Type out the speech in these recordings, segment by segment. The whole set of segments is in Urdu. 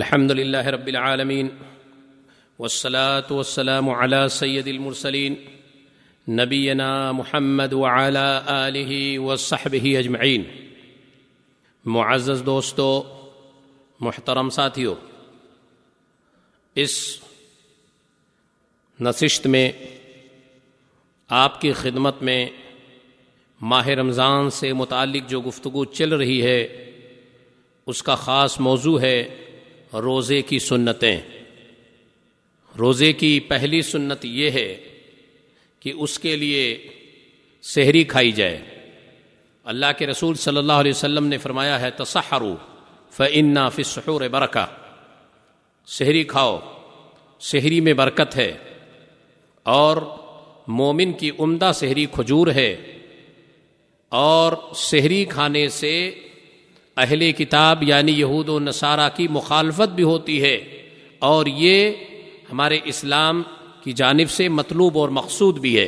الحمد لله رب العالمين والصلاة والسلام على سيد المرسلين نبينا محمد وعلى آله وصحبه اجمعین۔ معزز دوستو، محترم ساتھیو، اس نشست میں آپ کی خدمت میں ماہ رمضان سے متعلق جو گفتگو چل رہی ہے اس کا خاص موضوع ہے روزے کی سنتیں۔ روزے کی پہلی سنت یہ ہے کہ اس کے لیے سحری کھائی جائے۔ اللہ کے رسول صلی اللہ علیہ وسلم نے فرمایا ہے تسحروا فإن فی السحور برکہ، سحری کھاؤ، سحری میں برکت ہے۔ اور مومن کی عمدہ سحری کھجور ہے، اور سحری کھانے سے اہل کتاب یعنی یہود و نصارہ کی مخالفت بھی ہوتی ہے، اور یہ ہمارے اسلام کی جانب سے مطلوب اور مقصود بھی ہے۔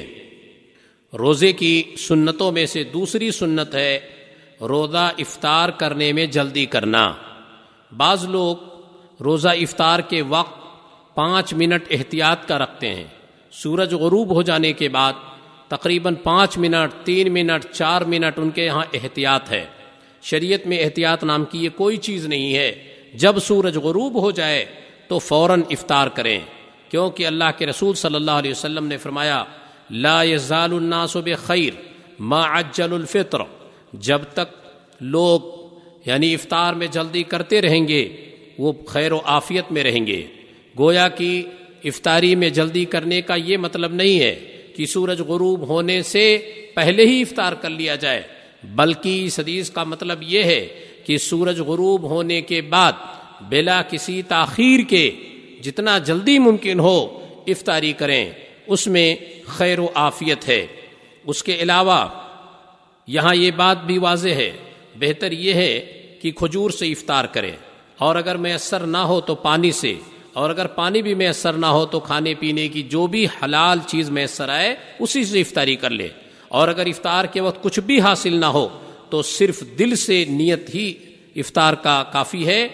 روزے کی سنتوں میں سے دوسری سنت ہے روزہ افطار کرنے میں جلدی کرنا۔ بعض لوگ روزہ افطار کے وقت 5 منٹ احتیاط کا رکھتے ہیں، سورج غروب ہو جانے کے بعد تقریباً 5 منٹ، 3 منٹ، 4 منٹ ان کے ہاں احتیاط ہے۔ شریعت میں احتیاط نام کی یہ کوئی چیز نہیں ہے۔ جب سورج غروب ہو جائے تو فوراً افطار کریں، کیونکہ اللہ کے رسول صلی اللہ علیہ وسلم نے فرمایا لا یزال الناس بخیر ما عجل الفطر، جب تک لوگ یعنی افطار میں جلدی کرتے رہیں گے وہ خیر و عافیت میں رہیں گے۔ گویا کہ افطاری میں جلدی کرنے کا یہ مطلب نہیں ہے کہ سورج غروب ہونے سے پہلے ہی افطار کر لیا جائے، بلکہ اس حدیث کا مطلب یہ ہے کہ سورج غروب ہونے کے بعد بلا کسی تاخیر کے جتنا جلدی ممکن ہو افطاری کریں، اس میں خیر و عافیت ہے۔ اس کے علاوہ یہاں یہ بات بھی واضح ہے، بہتر یہ ہے کہ کھجور سے افطار کریں، اور اگر میسر نہ ہو تو پانی سے، اور اگر پانی بھی میسر نہ ہو تو کھانے پینے کی جو بھی حلال چیز میسر آئے اسی سے افطاری کر لے، اور اگر افطار کے وقت کچھ بھی حاصل نہ ہو تو صرف دل سے نیت ہی افطار کا کافی ہے۔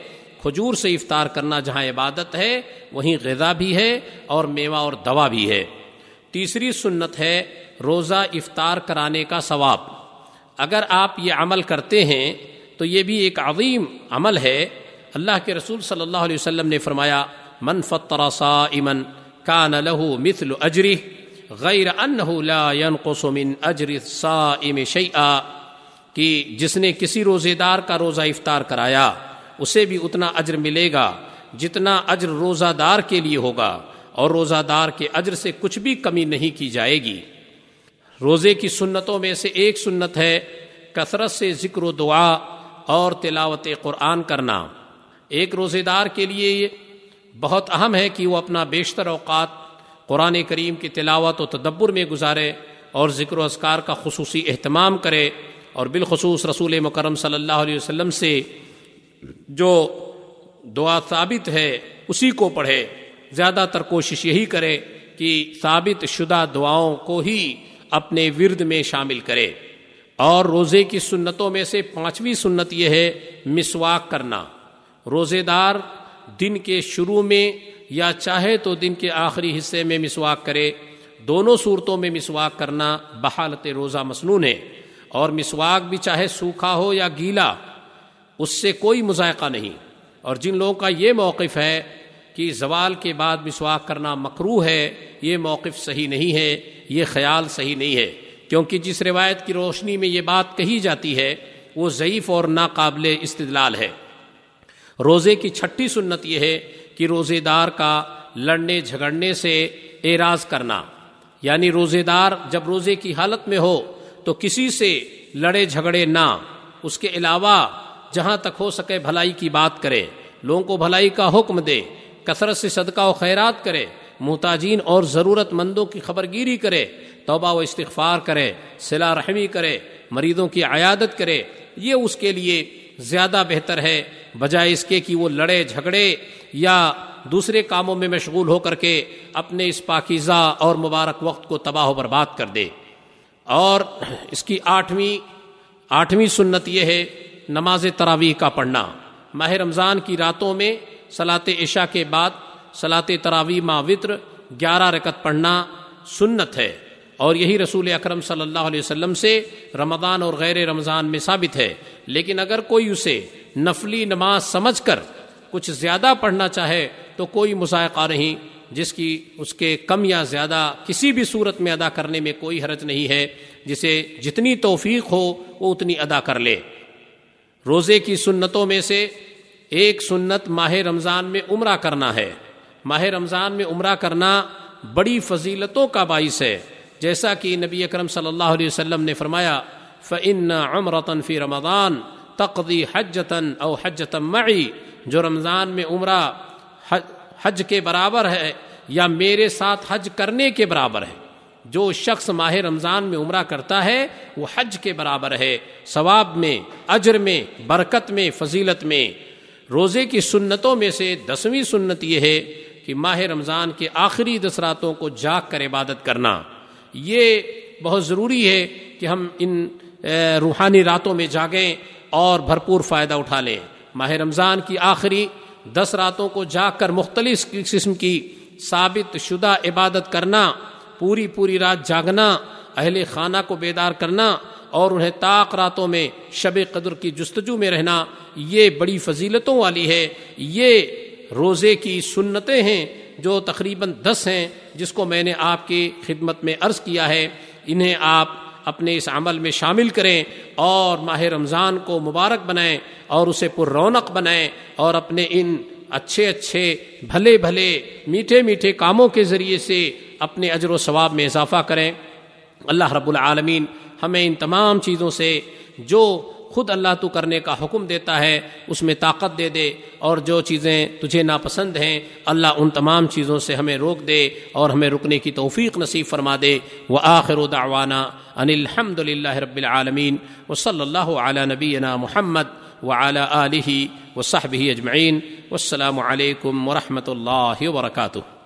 کھجور سے افطار کرنا جہاں عبادت ہے وہیں غذا بھی ہے، اور میوہ اور دوا بھی ہے۔ تیسری سنت ہے روزہ افطار کرانے کا ثواب۔ اگر آپ یہ عمل کرتے ہیں تو یہ بھی ایک عظیم عمل ہے۔ اللہ کے رسول صلی اللہ علیہ وسلم نے فرمایا من فطر صائما کان لہ مثل اجرہ غیر انہ لا ينقص من اجر الصائم شیئا، کہ جس نے کسی روزے دار کا روزہ افطار کرایا اسے بھی اتنا اجر ملے گا جتنا اجر روزہ دار کے لیے ہوگا، اور روزہ دار کے اجر سے کچھ بھی کمی نہیں کی جائے گی۔ روزے کی سنتوں میں سے ایک سنت ہے کثرت سے ذکر و دعا اور تلاوت قرآن کرنا۔ ایک روزے دار کے لیے یہ بہت اہم ہے کہ وہ اپنا بیشتر اوقات قرآن کریم کی تلاوت و تدبر میں گزارے، اور ذکر و اذکار کا خصوصی اہتمام کرے، اور بالخصوص رسول مکرم صلی اللہ علیہ وسلم سے جو دعا ثابت ہے اسی کو پڑھے۔ زیادہ تر کوشش یہی کرے کہ ثابت شدہ دعاؤں کو ہی اپنے ورد میں شامل کرے۔ اور روزے کی سنتوں میں سے پانچویں سنت یہ ہے مسواک کرنا۔ روزے دار دن کے شروع میں یا چاہے تو دن کے آخری حصے میں مسواک کرے، دونوں صورتوں میں مسواک کرنا بحالت روزہ مسنون ہے، اور مسواک بھی چاہے سوکھا ہو یا گیلا، اس سے کوئی مذائقہ نہیں۔ اور جن لوگوں کا یہ موقف ہے کہ زوال کے بعد مسواک کرنا مکروہ ہے، یہ موقف صحیح نہیں ہے، یہ خیال صحیح نہیں ہے، کیونکہ جس روایت کی روشنی میں یہ بات کہی جاتی ہے وہ ضعیف اور ناقابل استدلال ہے۔ روزے کی چھٹی سنت یہ ہے کہ روزے دار کا لڑنے جھگڑنے سے اعراض کرنا، یعنی روزے دار جب روزے کی حالت میں ہو تو کسی سے لڑے جھگڑے نہ، اس کے علاوہ جہاں تک ہو سکے بھلائی کی بات کرے، لوگوں کو بھلائی کا حکم دے، کثرت سے صدقہ و خیرات کرے، محتاجین اور ضرورت مندوں کی خبرگیری کرے، توبہ و استغفار کرے، صلہ رحمی کرے، مریضوں کی عیادت کرے۔ یہ اس کے لیے زیادہ بہتر ہے بجائے اس کے کہ وہ لڑے جھگڑے یا دوسرے کاموں میں مشغول ہو کر کے اپنے اس پاکیزہ اور مبارک وقت کو تباہ و برباد کر دے۔ اور اس کی آٹھویں سنت یہ ہے نماز تراویح کا پڑھنا۔ ماہ رمضان کی راتوں میں صلاۃ عشاء کے بعد صلاۃ تراویح ما وطر 11 رکعت پڑھنا سنت ہے، اور یہی رسول اکرم صلی اللہ علیہ وسلم سے رمضان اور غیر رمضان میں ثابت ہے۔ لیکن اگر کوئی اسے نفلی نماز سمجھ کر کچھ زیادہ پڑھنا چاہے تو کوئی مذائقہ نہیں، جس کی اس کے کم یا زیادہ کسی بھی صورت میں ادا کرنے میں کوئی حرج نہیں ہے، جسے جتنی توفیق ہو وہ اتنی ادا کر لے۔ روزے کی سنتوں میں سے ایک سنت ماہ رمضان میں عمرہ کرنا ہے۔ ماہ رمضان میں عمرہ کرنا بڑی فضیلتوں کا باعث ہے، جیسا کہ نبی اکرم صلی اللہ علیہ وسلم نے فرمایا، فإن عمرة فی رمضان تقضی حجتاً او حجتاً معی، جو رمضان میں عمرہ حج کے برابر ہے یا میرے ساتھ حج کرنے کے برابر ہے۔ جو شخص ماہ رمضان میں عمرہ کرتا ہے وہ حج کے برابر ہے، ثواب میں، اجر میں، برکت میں، فضیلت میں۔ روزے کی سنتوں میں سے 10ویں سنت یہ ہے کہ ماہ رمضان کے آخری 10 راتوں کو جاگ کر عبادت کرنا۔ یہ بہت ضروری ہے کہ ہم ان روحانی راتوں میں جاگیں اور بھرپور فائدہ اٹھا لیں۔ ماہ رمضان کی آخری 10 راتوں کو جاگ کر مختلف قسم کی ثابت شدہ عبادت کرنا، پوری رات جاگنا، اہل خانہ کو بیدار کرنا اور انہیں طاق راتوں میں شب قدر کی جستجو میں رہنا، یہ بڑی فضیلتوں والی ہے۔ یہ روزے کی سنتیں ہیں جو تقریباً 10 ہیں، جس کو میں نے آپ کی خدمت میں عرض کیا ہے۔ انہیں آپ اپنے اس عمل میں شامل کریں اور ماہ رمضان کو مبارک بنائیں اور اسے پر رونق بنائیں، اور اپنے ان اچھے بھلے میٹھے کاموں کے ذریعے سے اپنے اجر و ثواب میں اضافہ کریں۔ اللہ رب العالمین ہمیں ان تمام چیزوں سے جو خود اللہ تو کرنے کا حکم دیتا ہے اس میں طاقت دے دے، اور جو چیزیں تجھے ناپسند ہیں اللہ ان تمام چیزوں سے ہمیں روک دے اور ہمیں رکنے کی توفیق نصیب فرما دے۔ وآخر دعوانا ان الحمدللہ رب العالمین، وصلی اللہ علی نبینا محمد وعلی آلہ وصحبہ اجمعین، والسلام علیکم ورحمۃ اللہ وبرکاتہ۔